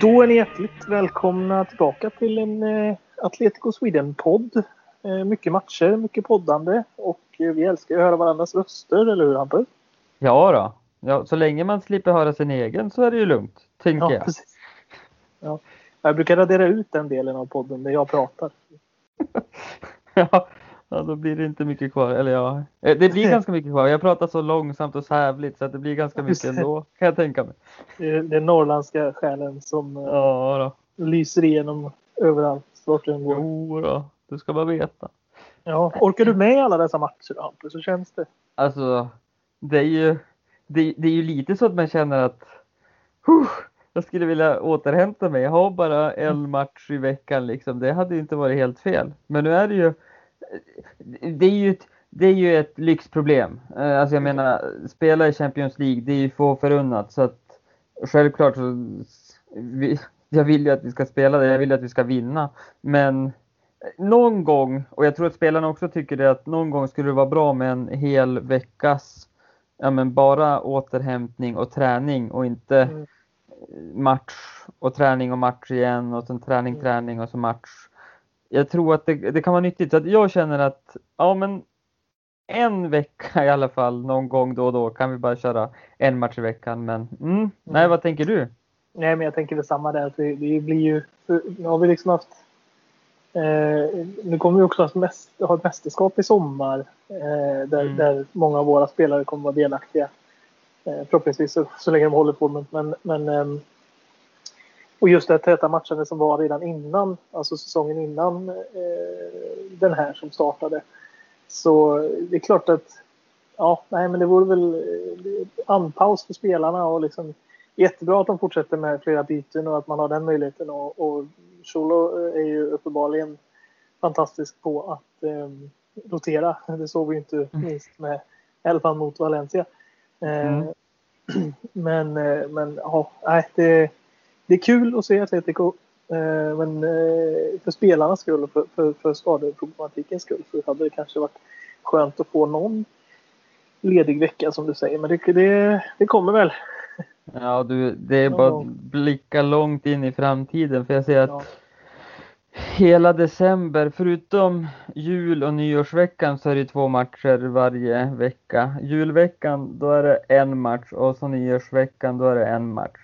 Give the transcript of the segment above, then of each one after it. Då är ni hjärtligt välkomna tillbaka till en Atletico Sweden-podd. Mycket matcher, mycket poddande och vi älskar att höra varandras röster, eller hur Hampus? Ja då, ja, så länge man slipper höra sin egen så är det ju lugnt, tänker jag. Precis. Ja. Jag brukar radera ut den delen av podden där jag pratar. Ja, då blir det inte mycket kvar, eller ja, det blir ganska mycket kvar. Jag pratar så långsamt och sävligt så att det blir ganska mycket ändå, kan jag tänka mig. Den norrländska själen som lyser igenom överallt vart den går. Jo då, du ska bara veta. Ja, orkar du med alla dessa matcher, Hampus, så känns det? Alltså, det är ju lite så att man känner att jag skulle vilja återhämta mig. Jag har bara en match i veckan liksom. Det hade ju inte varit helt fel. Men nu är det ju... Det är ju ett lyxproblem. Alltså jag menar, spela i Champions League, det är ju få förunnat. Så att självklart så... Jag vill ju att vi ska spela det. Jag vill att vi ska vinna. Men någon gång, och jag tror att spelarna också tycker det, att någon gång skulle det vara bra med en hel veckas... Ja, men bara återhämtning och träning och inte... match och match igen och sen träning och så match. Jag tror att det kan vara nyttigt, så att jag känner att ja, men en vecka i alla fall, någon gång då och då kan vi bara köra en match i veckan. Men nej, vad tänker du? Nej, men jag tänker detsamma där, att det blir ju, nu har vi liksom haft nu kommer vi också ha ett mästerskap i sommar där många av våra spelare kommer vara delaktiga. Förhoppningsvis så länge de håller på. Men, och just det här täta matchen som var redan innan, alltså säsongen innan den här som startade. Så det är klart att det vore väl anpaus för spelarna. Och liksom, jättebra att de fortsätter med flera byten och att man har den möjligheten. Och Jocelo är ju uppenbarligen fantastisk på att rotera. Det såg vi inte minst med elvan mot Valencia. Det är kul att se Atletico, men för spelarnas skull och för skadeproblematikens skull så hade det kanske varit skönt att få någon ledig vecka, som du säger, men det kommer väl. Ja du, det är bara att blicka långt in i framtiden, för jag ser att hela december, förutom jul- och nyårsveckan, så är det 2 matcher varje vecka. Julveckan, då är det en match, och så nyårsveckan, då är det en match.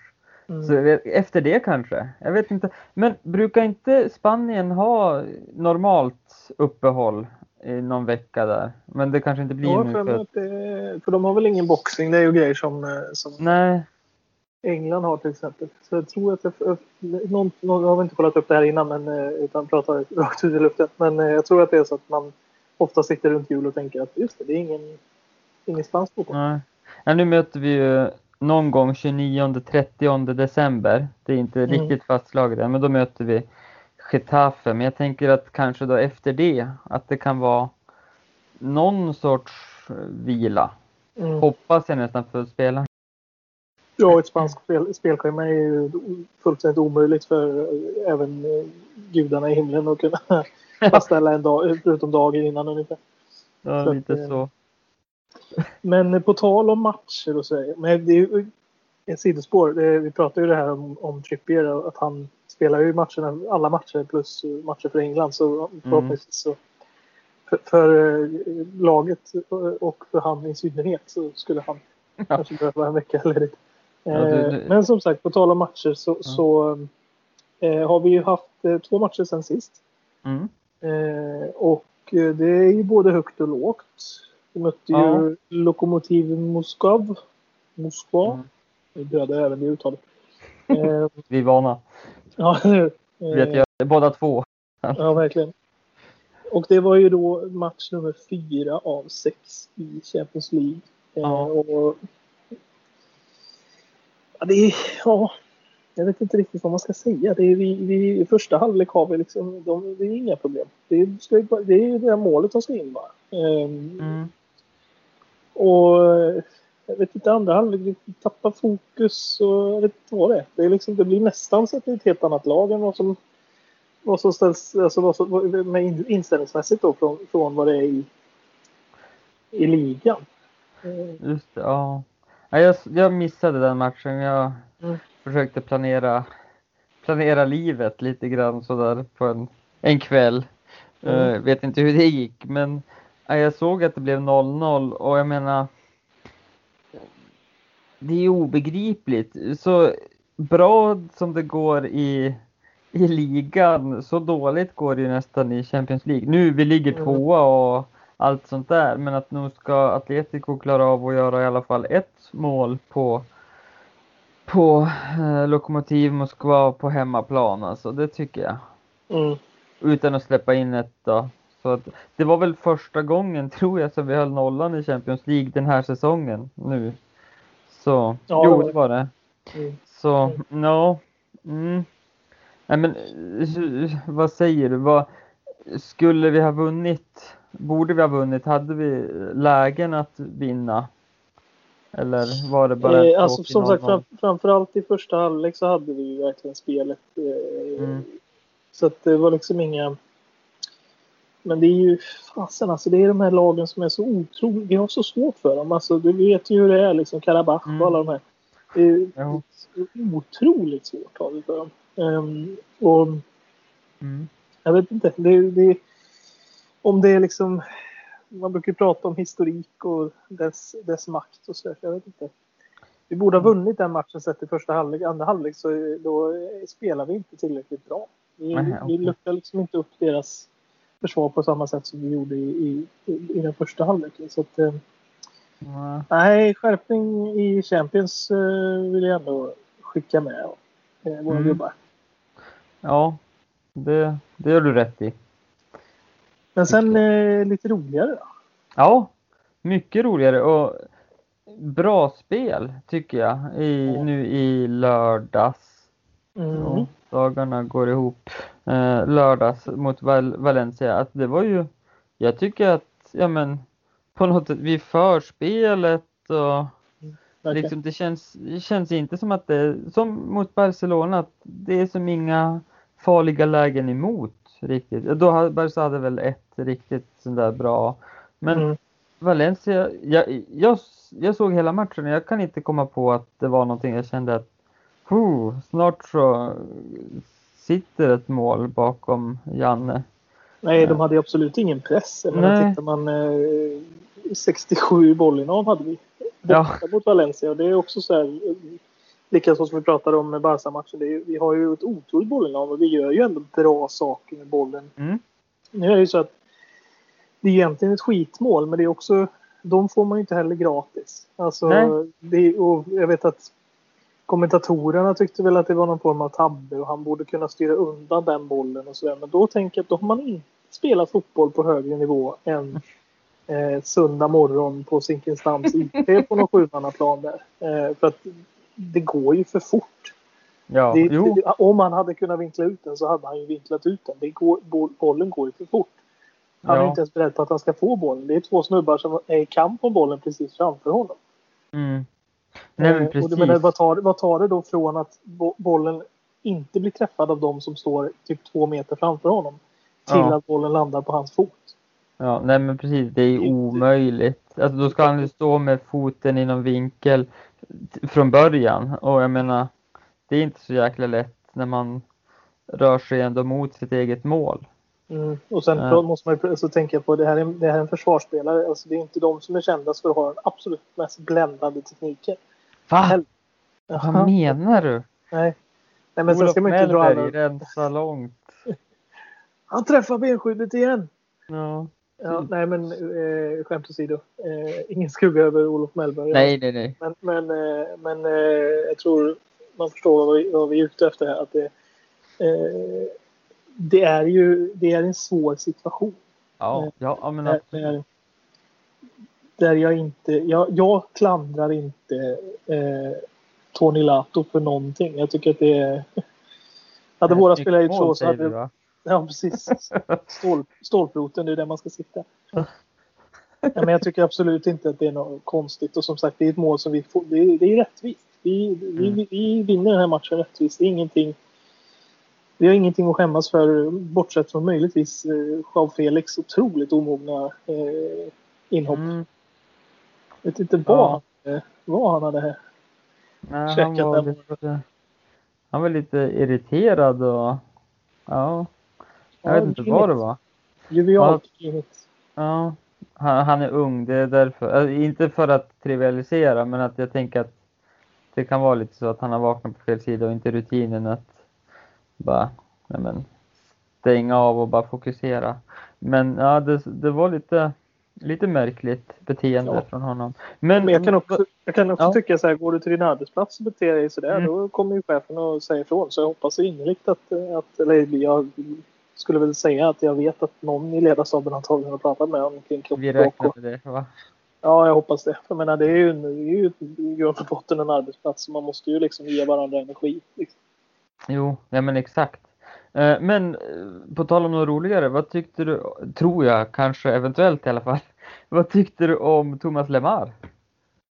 Så efter det kanske, jag vet inte. Men brukar inte Spanien ha normalt uppehåll i någon vecka där? Men det kanske inte blir nu. För de har väl ingen boxing, det är ju grejer som... Nej. England har till exempel. Så jag tror att någon har inte kollat upp det här innan, men utan pratar rakt ut i luften. Men jag tror att det är så att man ofta sitter runt jul och tänker att just det är ingen spansk fotboll. Nej. Ja, nu möter vi ju någon gång 29-30 december. Det är inte riktigt fastslaget än, men då möter vi Getafe. Men jag tänker att kanske då efter det, att det kan vara någon sorts vila. Hoppas jag nästan för spelarna. Ja, ett spanskt spelschema är ju fullständigt omöjligt för även gudarna i himlen att kunna fastställa en dag, förutom dagen innan ungefär. Ja, så lite att, så. Men på tal om matcher och så, men det är ju ett sidospår. Vi pratade ju det här om Trippier, att han spelar ju matcherna, alla matcher plus matcher för England, så förhoppningsvis så för laget och för han i synnerhet så skulle han kanske behöva en vecka ledigt. Ja, men som sagt, på tal om matcher så har vi ju haft 2 matcher sen sist. Och det är ju både högt och lågt. Vi mötte ju Lokomotiv Moskva. Vi dödade även det uttalet. Vi är vana. Ja, båda 2. Ja, verkligen. Och det var ju då match nummer 4 av 6 i Champions League. Och jag vet inte riktigt vad man ska säga. Det är vi i första halvlek har vi liksom, det är inga problem. Det är ju det målet som ska in bara. Och jag vet inte, andra halvlek tappar fokus och jag vet inte vad det är. Det är liksom, det blir nästan så att det är ett helt annat lag än vad som ställs, alltså med inställningsmässigt då från vad det är i ligan. Just det, ja. Jag missade den matchen. Jag försökte planera planera livet lite grann sådär på en kväll. Vet inte hur det gick, men jag såg att det blev 0-0 och jag menar, det är obegripligt. Så bra som det går i ligan, så dåligt går det ju nästan i Champions League. Nu vi ligger tvåa och allt sånt där, men att nu ska Atletico klara av att göra i alla fall ett mål på Lokomotiv Moskva på hemmaplan, alltså det tycker jag. Utan att släppa in ett då. Så att, det var väl första gången tror jag som vi höll nollan i Champions League den här säsongen nu. Så, ja, jo det var det. Så, no. Nej, men vad säger du? Skulle vi ha vunnit? Borde vi ha vunnit? Hade vi lägen att vinna? Eller var det bara alltså, som sagt, framförallt i första halvlek så hade vi ju verkligen spelet. Så att det var liksom inga. Men det är ju fasen alltså, det är de här lagen som är så otroligt. Vi har så svårt för dem. Alltså, du vet ju hur det är liksom, Karabach och alla de här. Det är otroligt svårt har vi för dem. Och jag vet inte, det om det är liksom, man brukar prata om historik och dess makt och så, jag vet inte. Vi borde ha vunnit den matchen sett i första halvlek, andra halvlek så då spelar vi inte tillräckligt bra. Vi luckar liksom inte upp deras försvar på samma sätt som vi gjorde i den första halvleken, så att nej, skärpning i Champions vill jag ändå skicka med våra gubbar. Ja, det gör du rätt i. Men sen lite roligare då. Ja, mycket roligare och bra spel tycker jag nu i lördags. Dagarna går ihop. Lördags mot Valencia. Att det var ju, jag tycker att på något sätt vi förspelet och liksom, det känns inte som att det, som mot Barcelona, att det är som inga farliga lägen emot riktigt. Då hade väl ett riktigt sån där bra. Men Valencia, jag såg hela matchen och jag kan inte komma på att det var någonting jag kände att snart så sitter ett mål bakom Janne. Nej, de hade absolut ingen press. Men tittar man 67 bollinnehav hade vi. Mot Valencia, och det är också så här, likaså som vi pratade om med Barca-matchen, vi har ju ett otroligt bollinnehav och vi gör ju ändå bra saker med bollen. Nu är det ju så att det är egentligen ett skitmål, men det är också, de får man ju inte heller gratis. Alltså, och jag vet att kommentatorerna tyckte väl att det var någon form av tabbe och han borde kunna styra undan den bollen och sådär, men då tänker jag att då har man inte spelat fotboll på högre nivå än söndag morgon på Zinkensdamms IP på någon sjuvannaplan där. För att det går ju för fort. Ja, om han hade kunnat vinkla ut den så hade han ju vinklat ut den. Bollen går ju för fort. Han är inte ens beredd på att han ska få bollen. Det är två snubbar som är i kamp om bollen precis framför honom. Nej, men precis. Och menar, vad tar det då från att bollen inte blir träffad av dem som står typ 2 meter framför honom till att bollen landar på hans fot? Ja, nej men precis, det är omöjligt. Alltså då ska han ju stå med foten i någon vinkel från början. Och jag menar, det är inte så jäkla lätt när man rör sig ändå mot sitt eget mål. Och sen måste man ju tänka på, det här är en försvarsspelare. Alltså det är inte de som är kända för att ha den absolut mest bländande tekniken. Vad menar du? Nej men Olof, sen ska man inte dra alla. Rensa långt. Han träffar benskyddet igen. Ja, nej men skämt åsido, ingen skugga över Olof Mellberg. Nej. Men jag tror man förstår vad vi är ute efter här, att det är ju, det är en svår situation. Ja men där jag inte, jag klandrar inte Tony Lato för någonting. Jag tycker att det är, hade våra spelare gjort så hade det. Ja, precis. Stålproten, det är där man ska sitta. Men jag tycker absolut inte att det är något konstigt. Och som sagt, det är ett mål som vi får. Det är rättvist. Vi vinner den här matchen rättvist. Det är ingenting. Vi har ingenting att skämmas för. Bortsett från möjligtvis Felix otroligt omogna inhopp. Jag vet inte vad han hade här. Nej, han var lite... Han var lite irriterad och ja, jag vet inte vad det var. Jovialt. Ja, han är ung, det är därför. Alltså, inte för att trivialisera, men att jag tänker att det kan vara lite så att han har vaknat på fel sida och inte rutinen att bara, nej men, stänga av och bara fokusera. Men ja, det var lite märkligt beteende från honom. Men jag kan också tycka så här, går du till din arbetsplats och beter dig sådär, då kommer ju chefen och säger ifrån. Så jag hoppas inrikt att eller jag skulle väl säga att jag vet att någon i ledarstaben antagligen har pratat med honom kring kroppen. Vi räknar med det, va? Ja, jag hoppas det. Jag menar, det är ju i grund och botten en arbetsplats, så man måste ju liksom ge varandra energi. Liksom. Jo, ja men exakt. Men på tal om något roligare, vad tyckte du, tror jag kanske eventuellt i alla fall, vad tyckte du om Thomas Lemar?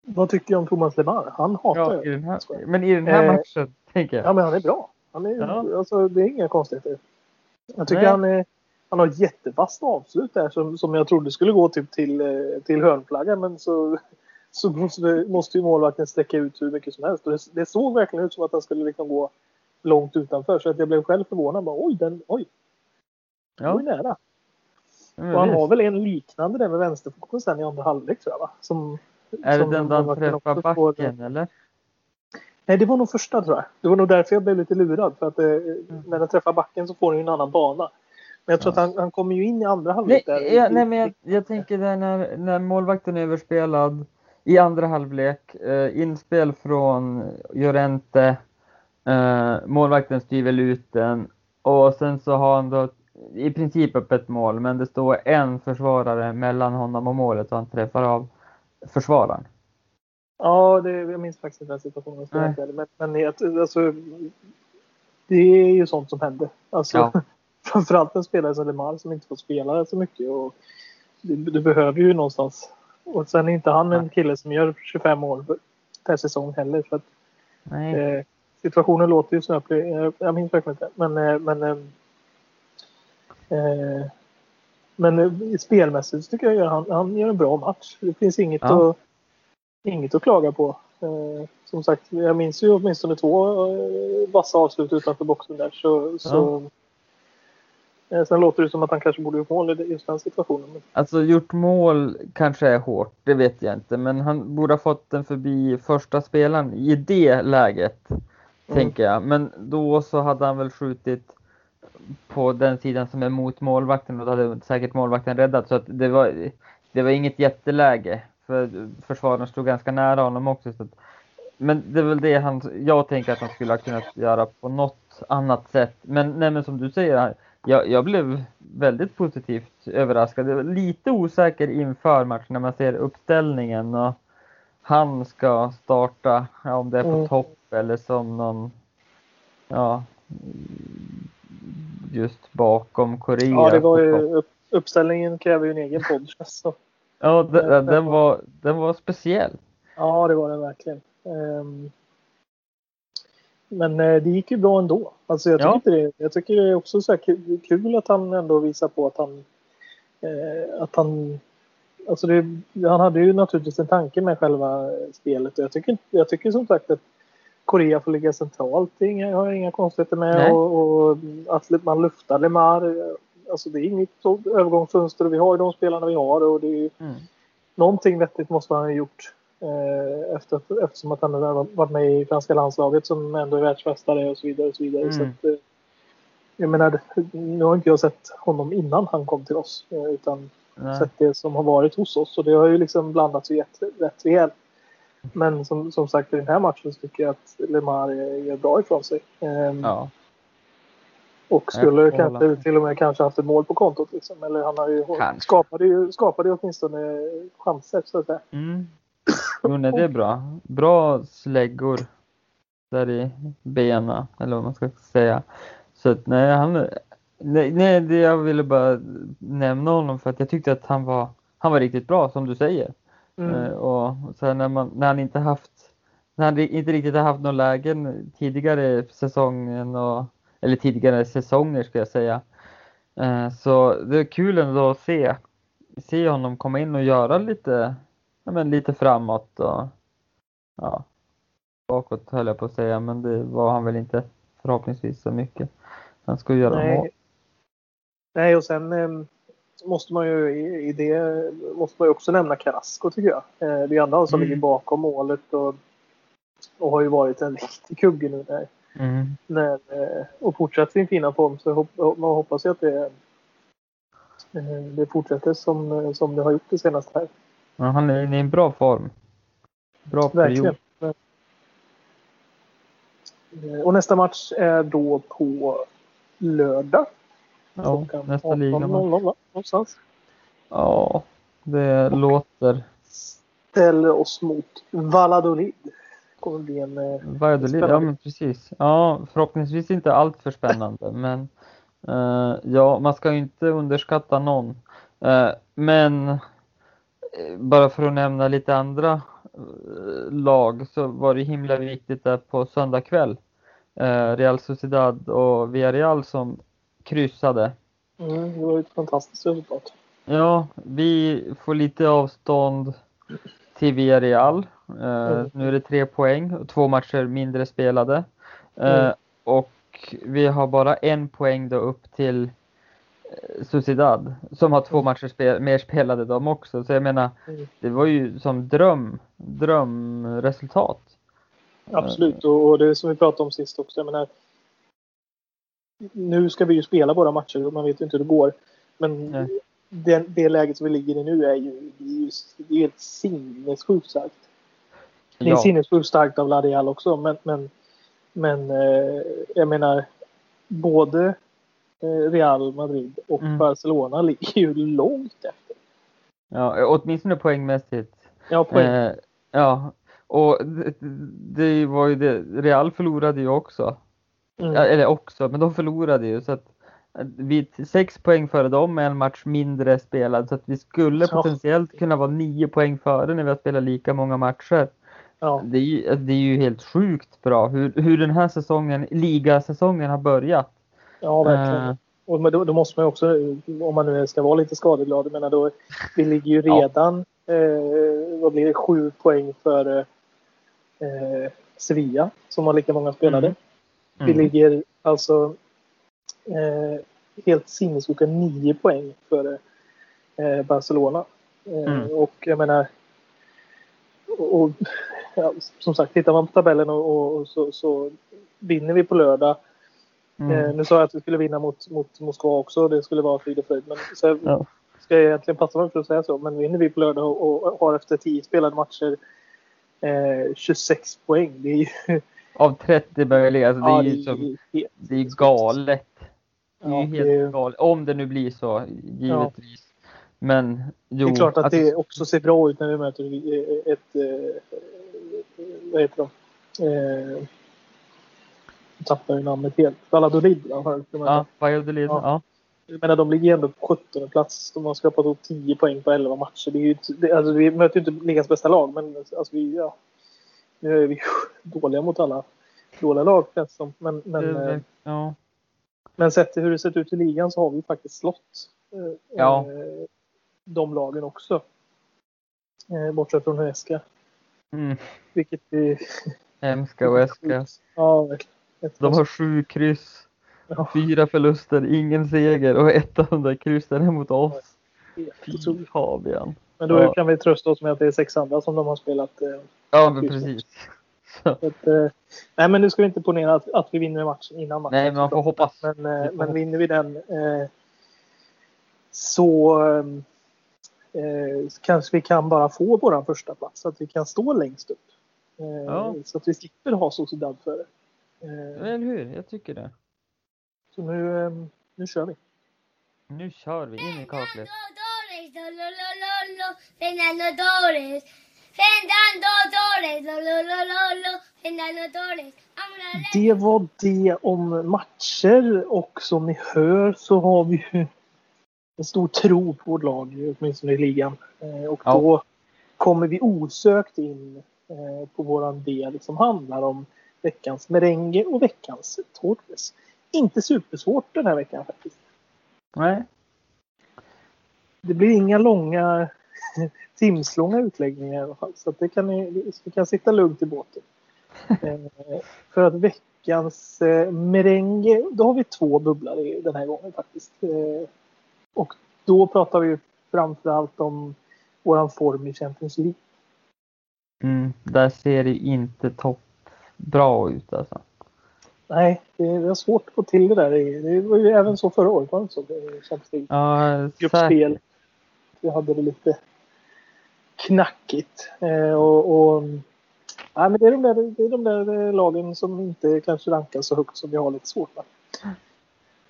Vad tyckte jag om Thomas Lemar? Han hatar ju. Men i den här matchen, tänker jag. Ja, men han är bra. Han är, alltså, det är inga konstigheter. Jag tycker han har jättefast avslut där som jag trodde skulle gå typ till hörnflaggan, men så måste ju målvakten sträcka ut hur mycket som helst. Och det såg verkligen ut som att han skulle liksom gå långt utanför, så att jag blev själv förvånad. Bara, oj. Ja. Oj, nära. Och han har väl en liknande där med vänsterfoten sen i andra halvlek, tror jag, va? Är det den där träffar backen, eller? Nej, det var nog första, tror jag. Det var nog därför jag blev lite lurad. För att när den träffar backen så får den ju en annan bana. Men jag tror att han kommer ju in i andra halvlek. Nej, där. Nej, men jag tänker där när målvakten är överspelad i andra halvlek. Inspel från Jorente. Målvakten styr väl ut den, och sen så har han då i princip öppet mål, men det står en försvarare mellan honom och målet och han träffar av försvararen. Ja, jag minns faktiskt inte den situationen. Men alltså, det är ju sånt som händer. Alltså, framförallt en spelare som Lemar som inte får spela så mycket, och du behöver ju någonstans. Och sen är inte han en kille som gör 25 mål per säsong heller, för att situationen låter ju snöplig. Jag minns verkligen inte. Men spelmässigt tycker jag att han gör en bra match. Det finns inget att klaga på. Som sagt, jag minns ju åtminstone 2 vassa avslut utanför boxen där. Så sen låter det som att han kanske borde gjort mål i just den situationen. Alltså, gjort mål kanske är hårt, det vet jag inte. Men han borde ha fått den förbi första spelaren i det läget. Tänker jag. Men då så hade han väl skjutit på den sidan som är mot målvakten, och då hade säkert målvakten räddat. Så att det var inget jätteläge. För försvararen stod ganska nära honom också. Så att, men det är väl det jag tänker att han skulle ha kunnat göra på något annat sätt. Men som du säger, jag blev väldigt positivt överraskad. Jag var lite osäker inför matchen när man ser uppställningen och han ska starta, om det är på topp eller som någon just bakom Korea. Ja, det var ju, uppställningen kräver ju en egen podcast. Ja, den var speciell. Ja, det var den verkligen. Men det gick ju bra ändå. Alltså, jag tycker det är också så här kul att han ändå visar på att han alltså han hade ju naturligtvis en tanke med själva spelet. Jag tycker som sagt att Korea får ligga centralt. Jag har inga konstigheter med, och att man luftar Lemar. Alltså, det är inget övergångsfönster, och vi har de spelarna vi har, och det är ju någonting vettigt måste han ha gjort. Eftersom att han har varit med i franska landslaget som ändå är världsmästare och så vidare och så vidare. Så att, jag menar, nu har inte jag sett honom innan han kom till oss, utan sett det som har varit hos oss, och det har ju liksom blandats rätt rejält. Men som sagt, i den här matchen så tycker jag att Lemar gör bra ifrån sig. Och skulle kanske till och med haft ett mål på kontot liksom. Eller han har ju skapade ju åtminstone chanser, så att säga. Men det är bra. Bra släggor där i benen, eller vad man ska säga. Så att, nej, det jag ville bara nämna honom för att jag tyckte att han var riktigt bra, som du säger. Och så när han inte riktigt har haft någon lägen tidigare säsongen, eller tidigare säsonger ska jag säga. Så det är kul ändå att se honom komma in och göra lite. Ja, men lite framåt och bakåt höll jag på att säga, men det var han väl inte förhoppningsvis så mycket. Han ska göra mål. Nej, och sen måste man ju i det måste man ju också nämna Carrasco, tycker jag. Det är han som ligger bakom målet och har ju varit en riktig kugge nu där. När, och fortsatt sin fina form, så man hoppas ju att det fortsätter som det har gjort det senaste här. Ja, han är i en bra form. Bra period. Och nästa match är då på lördag. Ja, nästa ligamatch. Någonstans. Ja, det låter. Ställ oss mot Valladolid. Kommer bli en Valladolid, ja men precis. Ja, förhoppningsvis inte allt för spännande, men ja, man ska ju inte underskatta någon. Men bara för att nämna lite andra lag, så var det himla viktigt där på söndag kväll. Real Sociedad och Villarreal som kryssade. Det var ett fantastiskt resultat. Ja, vi får lite avstånd till Villarreal. Nu är det 3 poäng och 2 matcher mindre spelade. Och vi har bara 1 poäng då upp till Sociedad som har 2 matcher mer spelade dem också. Så jag menar, det var ju som drömresultat. Absolut, och det som vi pratade om sist också. Jag menar, nu ska vi ju spela våra matcher och man vet ju inte hur det går. Men det läget som vi ligger i nu är ju ett sinnessjukt starkt. Det är sinnessjukt starkt av Villarreal också. Men jag menar, både Real Madrid och Barcelona ligger ju långt efter. Ja, åtminstone poängmässigt. Ja, poäng. Ja, och det var ju det. Real förlorade ju också. Ja, eller också, men de förlorade ju. Så att vi 6 poäng före dem med en match mindre spelad. Så att vi skulle potentiellt kunna vara 9 poäng före när vi har spelat lika många matcher. Ja. Det är ju helt sjukt bra hur den här säsongen, ligasäsongen, har börjat. Ja, verkligen. Och då måste man ju också, om man nu ska vara lite skadeglad, jag menar då, vi ligger ju redan, vad blir det, 7 poäng för Sevilla, som har lika många spelade. Vi ligger alltså helt sinnessjuka 9 poäng för Barcelona. Och jag menar, och ja, som sagt, tittar man på tabellen och så vinner vi på lördag. Nu sa jag att vi skulle vinna mot Moskva också. Det skulle vara frid och fröjd. Men så ska jag egentligen passa mig för att säga så. Men vinner vi på lördag och har efter 10 spelade matcher 26 poäng. Det är ju av 30 möjliga. Alltså, det är ju som, det är galet. Det är helt galet. Om det nu blir så, givetvis. Men det är klart att det också ser bra ut när vi möter vad heter de? Tappar ju namnet helt. Valladolid. Ja, Valladolid. Ja. Jag menar, de ligger ändå på 17 plats. De har skapat upp 10 poäng på 11 matcher. Det är ju, alltså, vi möter ju inte ligans bästa lag, men alltså, nu är vi dåliga mot alla dåliga lag. Men sett till hur det sett ut i ligan så har vi faktiskt slått de lagen också. Bortsett från Eska. Vilket är Emska och Eska. Ja, verkligen. De har 7 kryss, 4 förluster, ingen seger och 100 kryss där mot oss. Fabian. Men då kan vi trösta oss med att det är 6 andra som de har spelat. Ja, men precis. Att, nej, men nu ska vi inte ponera att vi vinner matchen innan matchen. Nej, men man får hoppas. Men vinner vi den så kanske vi kan bara få vår första plats, så att vi kan stå längst upp. Så att vi slipper ha Sociedad för det. Eller hur? Jag tycker det. Så nu kör vi. Nu kör vi in i kaklet. Det var det om matcher. Och som ni hör så har vi ju en stor tro på vårt lag, åtminstone i ligan. Och då kommer vi osökt in på våran del som handlar om veckans merengue och veckans tårtvis. Inte supersvårt den här veckan faktiskt. Nej. Det blir inga långa timslånga utläggningar i alla fall. Så att det kan sitta lugnt i båten. För att veckans merengue. Då har vi två bubblare den här gången faktiskt. Och då pratar vi framförallt om våran form i Champions League. Mm, där ser det inte bra ut alltså. Nej, det är svårt att få till det där. Det var ju även så förra året, var det så? Champions League. Ja, gruppspel. Vi hade det lite knackigt. Och ja, men det är de där lagen som inte kanske rankas så högt som vi har lite svårt med.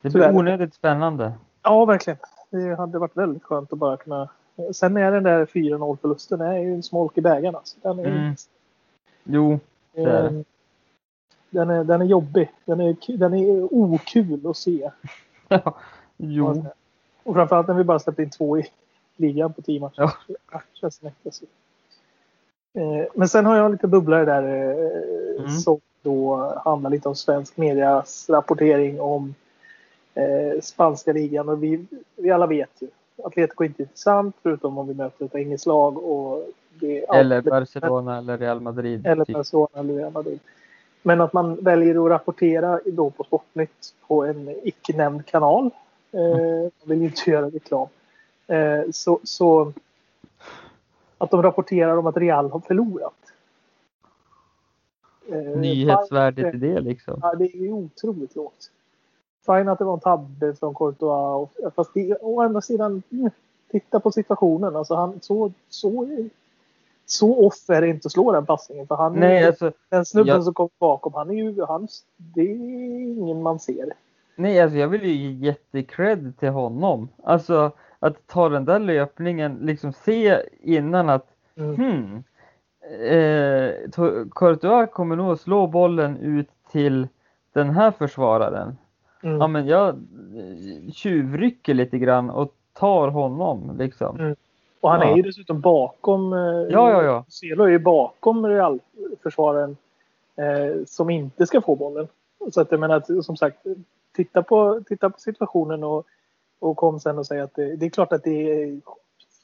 Det blir onödigt spännande. Ja, verkligen. Det hade varit väldigt skönt att bara kunna... Sen är den där 4-0-förlusten, det är ju en smolk i bägaren. Alltså. Den är... Mm. Jo, det är det. Den är jobbig. Den är okul att se. Ja, jo. Och framförallt när vi bara släppte in 2 i ligan på 10 matcher. Ja. Men sen har jag lite bubblare där som då handlar lite om svensk medias rapportering om spanska ligan. Och vi alla vet ju. Atletico är inte intressant förutom om vi möter ett engelskt lag. Och det är eller Barcelona eller Real Madrid. Eller typ. Barcelona eller Real Madrid. Men att man väljer att rapportera då på Sportnytt på en icke-nämnd kanal. Man vill inte göra reklam. Så att de rapporterar om att Real har förlorat. Nyhetsvärdet i det liksom. Ja, det är ju otroligt lågt. Fine att det var en tabbe från Courtois. Fast det, å andra sidan, titta på situationen. Alltså han så off är det inte att slå den passningen. För han nej, alltså, den snubben som kom bakom, han är ju hans, det är ingen man ser. Nej, alltså jag vill ju ge jättekredd till honom. Alltså att ta den där löpningen, liksom se innan att Courtois kommer nog att slå bollen ut till den här försvararen. Mm. Ja, men jag tjuvrycker lite grann och tar honom liksom. Mm. Och han är ju dessutom bakom Jocelo är ju bakom Real-försvararen som inte ska få bollen. Så att jag menar, som sagt, titta på situationen och kom sen och säga att det är klart att det är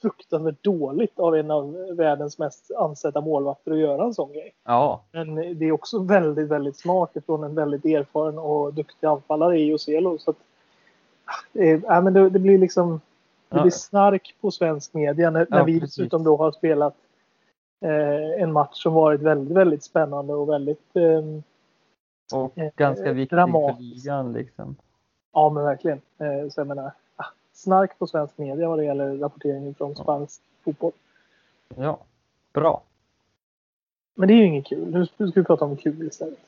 fruktansvärt dåligt av en av världens mest ansedda målvakter att göra en sån grej. Ja. Men det är också väldigt, väldigt smart ifrån en väldigt erfaren och duktig anfallare i Jocelo. Så att, men det blir liksom... Det blir snark på svensk media när vi dessutom då har spelat en match som varit väldigt, väldigt spännande och väldigt och ganska viktig dramatisk för ligan liksom. Ja, men verkligen. Så jag menar, snark på svensk media vad det gäller rapporteringen från spansk fotboll. Ja, bra. Men det är ju inget kul. Nu ska vi prata om kul istället.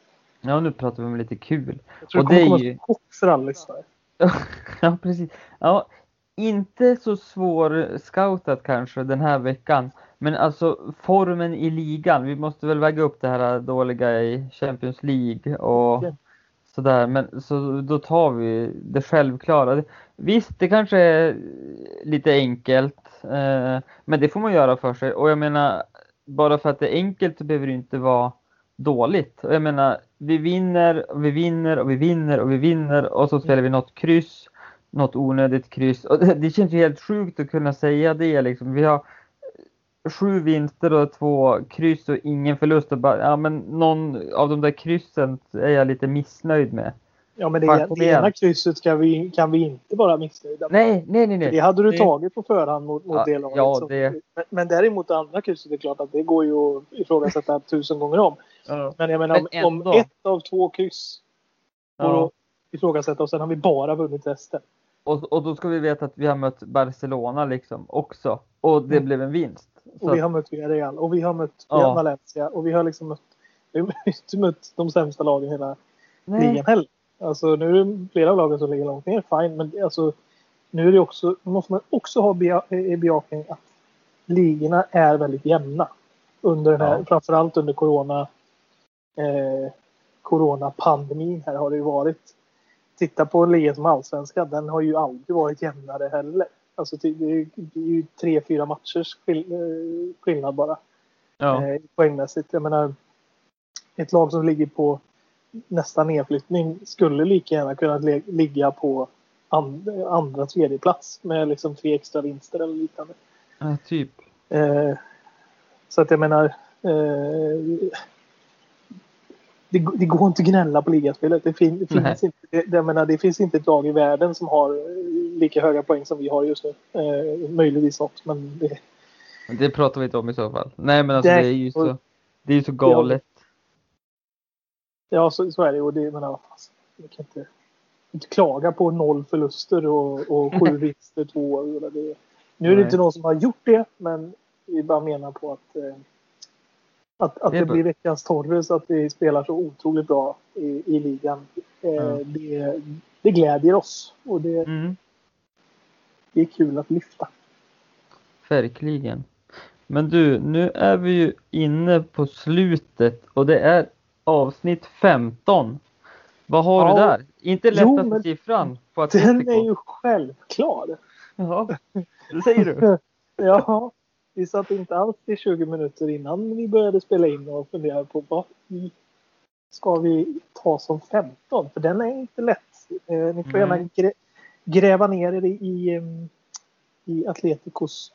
Ja, nu pratar vi om lite kul. Jag tror och det kommer ju... kort för alla lyssnare. Ja, precis. Ja, inte så svår scoutat kanske den här veckan. Men alltså formen i ligan. Vi måste väl väga upp det här dåliga i Champions League och sådär. Men så då tar vi det självklara. Visst, det kanske är lite enkelt. Men det får man göra för sig. Och jag menar, bara för att det är enkelt så behöver det inte vara dåligt. Och jag menar, vi vinner. Och så spelar vi något kryss. Något onödigt kryss. Och det känns ju helt sjukt att kunna säga det. Liksom. Vi har 7 vinster och 2 kryss och ingen förlust. Och bara, ja, men någon av de där kryssen är jag lite missnöjd med. Ja, men det ena krysset kan vi inte vara missnöjda med. Nej. Det hade du tagit på förhand mot ja, det laget. Ja, det... Men däremot det andra krysset är klart att det går ju att ifrågasätta 1000 gånger om. Ja. Men jag menar om ett av 2 kryss går att ifrågasätta och sen har vi bara vunnit resten. Och då ska vi veta att vi har mött Barcelona liksom också. Och det blev en vinst. Så och vi har mött Villarreal. Och vi har mött Valencia. Och vi har liksom mött de sämsta lagen i hela ligan heller. Alltså nu är det flera lagen som ligger långt ner. Fine. Men alltså, nu är det också, måste man också ha i beakning att ligorna är väldigt jämna. Under den här, framförallt under coronapandemin här har det ju varit. Titta på en liga som allsvenska, den har ju aldrig varit jämnare heller. Alltså det är ju 3-4 matchers skillnad bara. Ja. Poängmässigt. Jag menar, ett lag som ligger på nästa nedflyttning skulle lika gärna kunna ligga på andra tredje plats med liksom 3 extra vinster eller liknande. Ja, typ. Så att jag menar... det går inte att gnälla på ligaspelet. Det finns inte ett lag i världen som har lika höga poäng som vi har just nu. Möjligtvis något, men det... Det pratar vi inte om i så fall. Nej, men alltså, det är ju så, det är så galet. Ja, så är det. Och det, men, alltså, jag kan inte klaga på 0 förluster och 7 vinster, 2. Det, nu är det inte någon som har gjort det, men vi bara menar på att det blir veckans torre, så att vi spelar så otroligt bra i ligan. Det glädjer oss, och det är kul att lyfta. Verkligen. Men du, nu är vi ju inne på slutet, och det är avsnitt 15. Vad har du där? Inte lättaste siffran. På att den är ju självklar. Ja, det säger du. Ja, vi satt inte alls i 20 minuter innan vi började spela in och funderade på vad ska vi ta som 15? För den är inte lätt. Ni får gärna gräva ner er i Atleticos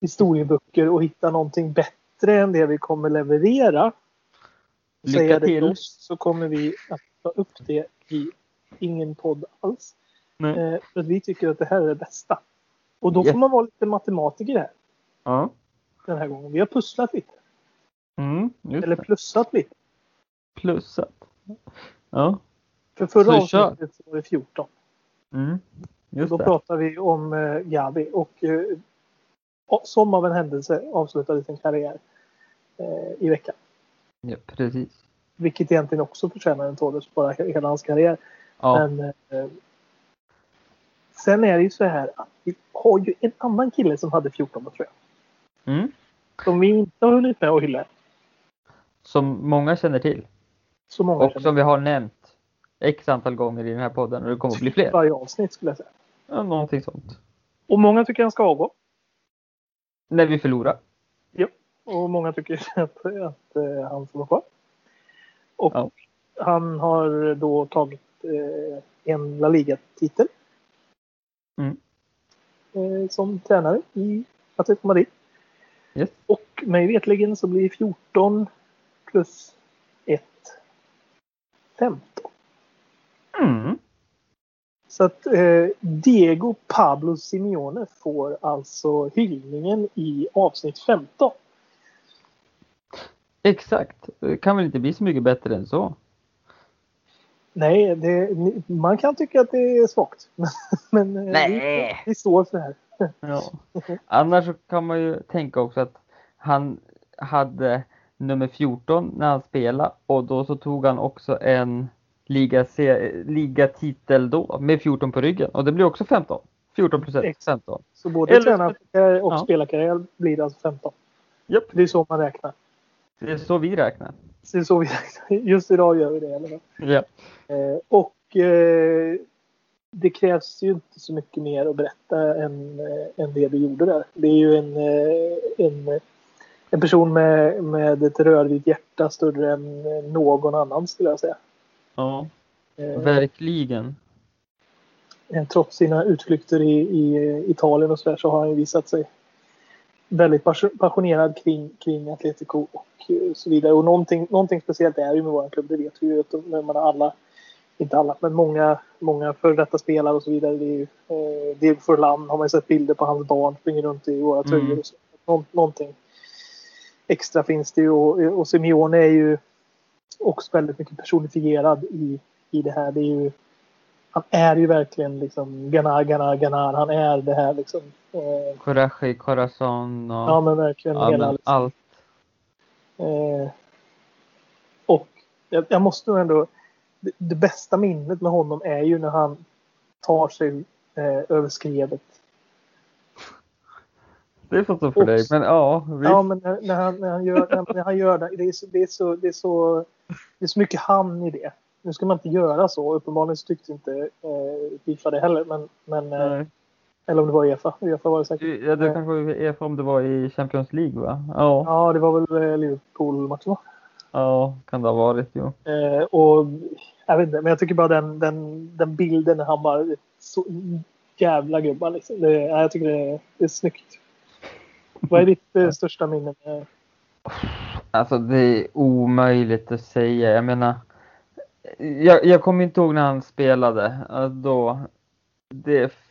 historieböcker och hitta någonting bättre än det vi kommer leverera. Lycka till. Så kommer vi att ta upp det i ingen podd alls. För att vi tycker att det här är det bästa. Och då får man vara lite matematiker här. Ja. Den här gången. Vi har pusslat lite. Eller plussat lite. Plussat. Ja. För förra avsnittet så var det 14. Då pratar vi om Gabi. Och som av en händelse avslutade sin karriär i veckan. Ja, precis. Vilket egentligen också förtjänar en tålers, bara hela hans karriär. Ja. Men sen är det ju så här att vi har ju en annan kille som hade 14 år, tror jag. Som vi inte har hunnit med att hylla. Som många känner till. Och som vi har nämnt x antal gånger i den här podden, och det kommer att bli fler. Varje avsnitt, skulle jag säga. Ja, någonting sånt. Och många tycker han ska avgå. När vi förlorar. Ja. Och många tycker att han får vara kvar. Och han har då tagit en La Liga-titel. Som tränare i Atletico Madrid. Yes. Och mig vetligen så blir 14 plus 1 15. Så att Diego Pablo Simeone får alltså hyllningen i avsnitt 15. Exakt. Det kan väl inte bli så mycket bättre än så. Nej, man kan tycka att det är svagt. Men vi står för det här. Ja. Annars så kan man ju tänka också att han hade nummer 14 när han spelade. Och då så tog han också en ligatitel då med 14 på ryggen. Och det blir också 15. 14% 15. Så både tränarkarriär och spelarkarriär blir alltså 15. Yep. Det är så man räknar. Det är så vi räknar. Just idag gör vi det. Eller? Ja. Och det krävs ju inte så mycket mer att berätta än det vi gjorde där. Det är ju en person med ett rödvitt hjärta större än någon annan, skulle jag säga. Ja, verkligen. Trots sina utflykter i Italien och så där, så har han ju visat sig väldigt passionerad kring Atletico och så vidare. Och någonting speciellt är ju med vår klubb. Det vet vi ju att man har men många före detta spelare och så vidare. Det är ju Diego Forlan, har man ju sett bilder på hans barn springer runt i våra tröjor och så. Någonting extra finns det ju. Och Simeone är ju också väldigt mycket personifierad i det här. Det är ju, han är ju verkligen liksom Ganar. Han är det här liksom. Courage, Corazon och... Ja, men verkligen. Ja, men liksom. Allt. Och jag måste ändå... Det bästa minnet med honom är ju när han tar sig över skrevet. Det är så för dig, men ja. Visst. Ja, men när han gör det, det är så mycket hamn i det. Nu ska man inte göra så. Uppenbarligen så tyckte inte FIFA det heller, men eller om det var EFA. EFA var det säkert. Ja, det kanske var EFA om det var i Champions League, va? Ja. Ja, det var väl Liverpool-matchen, va? Ja, kan det ha varit, jo. Och jag vet inte, men jag tycker bara den bilden när han bara så jävla gubbar liksom. Jag tycker det är snyggt. Vad är ditt största minne? Alltså det är omöjligt att säga. Jag menar, jag kommer inte ihåg när han spelade. Då,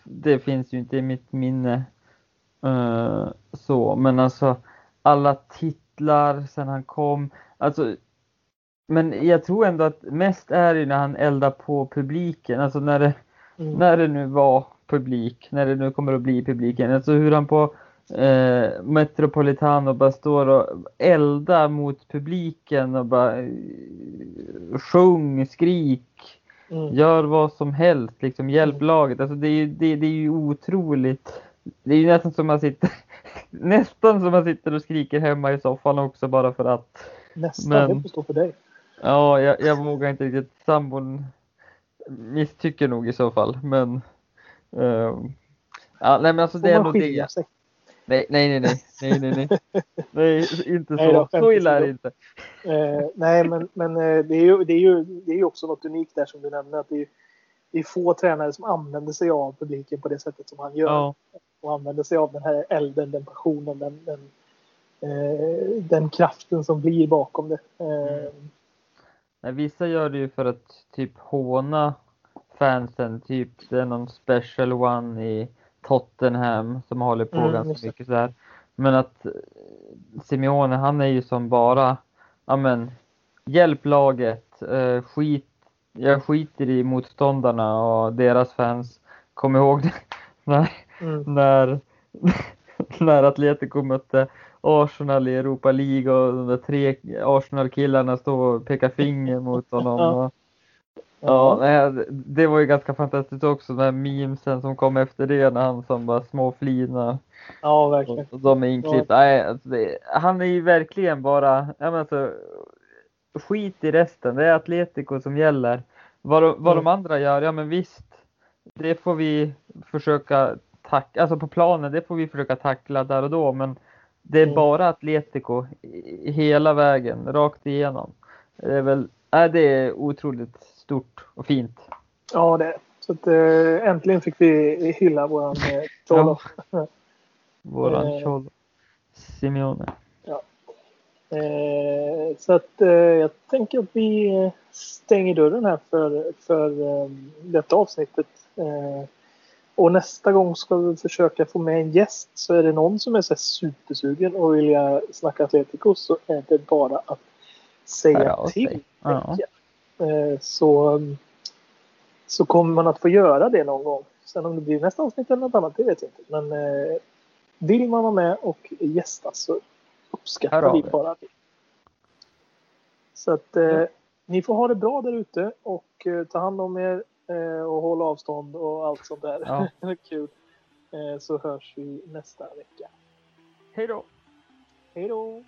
det finns ju inte i mitt minne. Så, men alltså alla titlar sen han kom. Alltså, men jag tror ändå att mest är ju när han eldar på publiken. Alltså när det nu var publik. När det nu kommer att bli publiken. Alltså hur han på Metropolitan och bara står och eldar mot publiken och bara sjung, skrik, gör vad som helst, liksom hjälp laget. Alltså det är ju otroligt. Det är ju nästan som man sitter och skriker hemma i soffan också bara för att. Nästan, det förstår för dig. Ja, jag vågar inte riktigt. Sambon misstycker nog i så fall, men ja, nej men alltså det är nog det. Nej, inte så. Så illa är det inte. Nej, men det är ju också något unikt där som du nämnde. Att det är få tränare som använder sig av publiken på det sättet som han gör. Ja. Och använder sig av den här elden, den passionen, den kraften som blir bakom det. Nej, vissa gör det ju för att typ håna fansen. Typ det är någon special one i Tottenham som håller på ganska mycket så här. Men att Simeone, han är ju som bara amen, hjälp laget, jag skiter i motståndarna och deras fans. Kom ihåg det när Atletico mötte Arsenal i Europa League och de där 3 Arsenal-killarna stod och pekade finger mot honom och ja, det var ju ganska fantastiskt också. Den här memesen som kom efter det när han som bara småflina. Ja, verkligen. Och de är inklipp. Ja. Nej, alltså han är ju verkligen bara, jag menar så, skit i resten. Det är Atletico som gäller. Vad de andra gör, ja men visst. Det får vi försöka tackla, alltså på planen, det får vi försöka tackla där och då. Men det är bara Atletico hela vägen, rakt igenom. Det är väl, nej, det är otroligt stort och fint. Ja, det. Så att äntligen fick vi hylla våran Jocelo. Våran Jocelo. Simeone. Ja. Så att jag tänker att vi stänger dörren här för detta avsnittet. Och nästa gång ska vi försöka få med en gäst. Så är det någon som är så supersugen och vill jag snacka Atletico, så är det bara att säga till. Ja. Så kommer man att få göra det någon gång. Sen om det blir nästa avsnitt eller något annat, det vet jag inte. Men vill man vara med och gästa så uppskattar vi bara det. Så att ni får ha det bra där ute och ta hand om er och hålla avstånd och allt sånt där. Ja. Kul. Så hörs vi nästa vecka. Hej då! Hej då!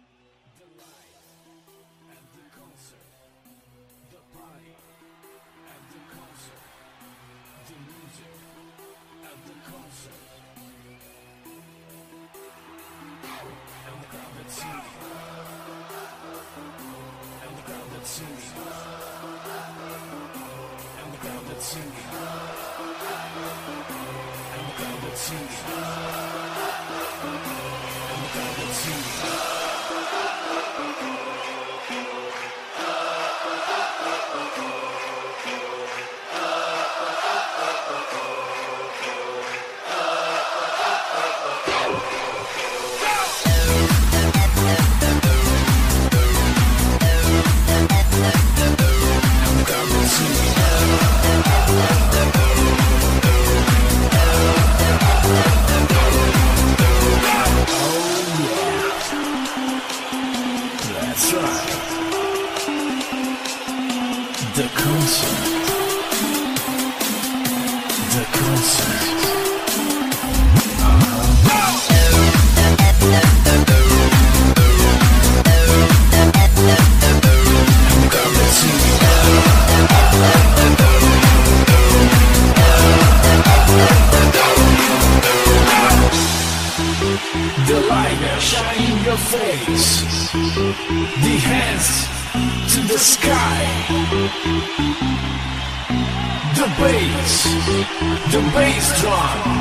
The bass drum,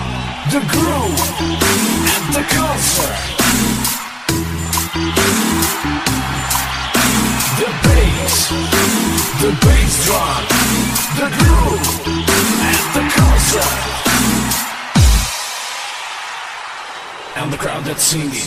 the groove, and the concert. The bass drum, the groove, and the culture, and the crowd that's singing.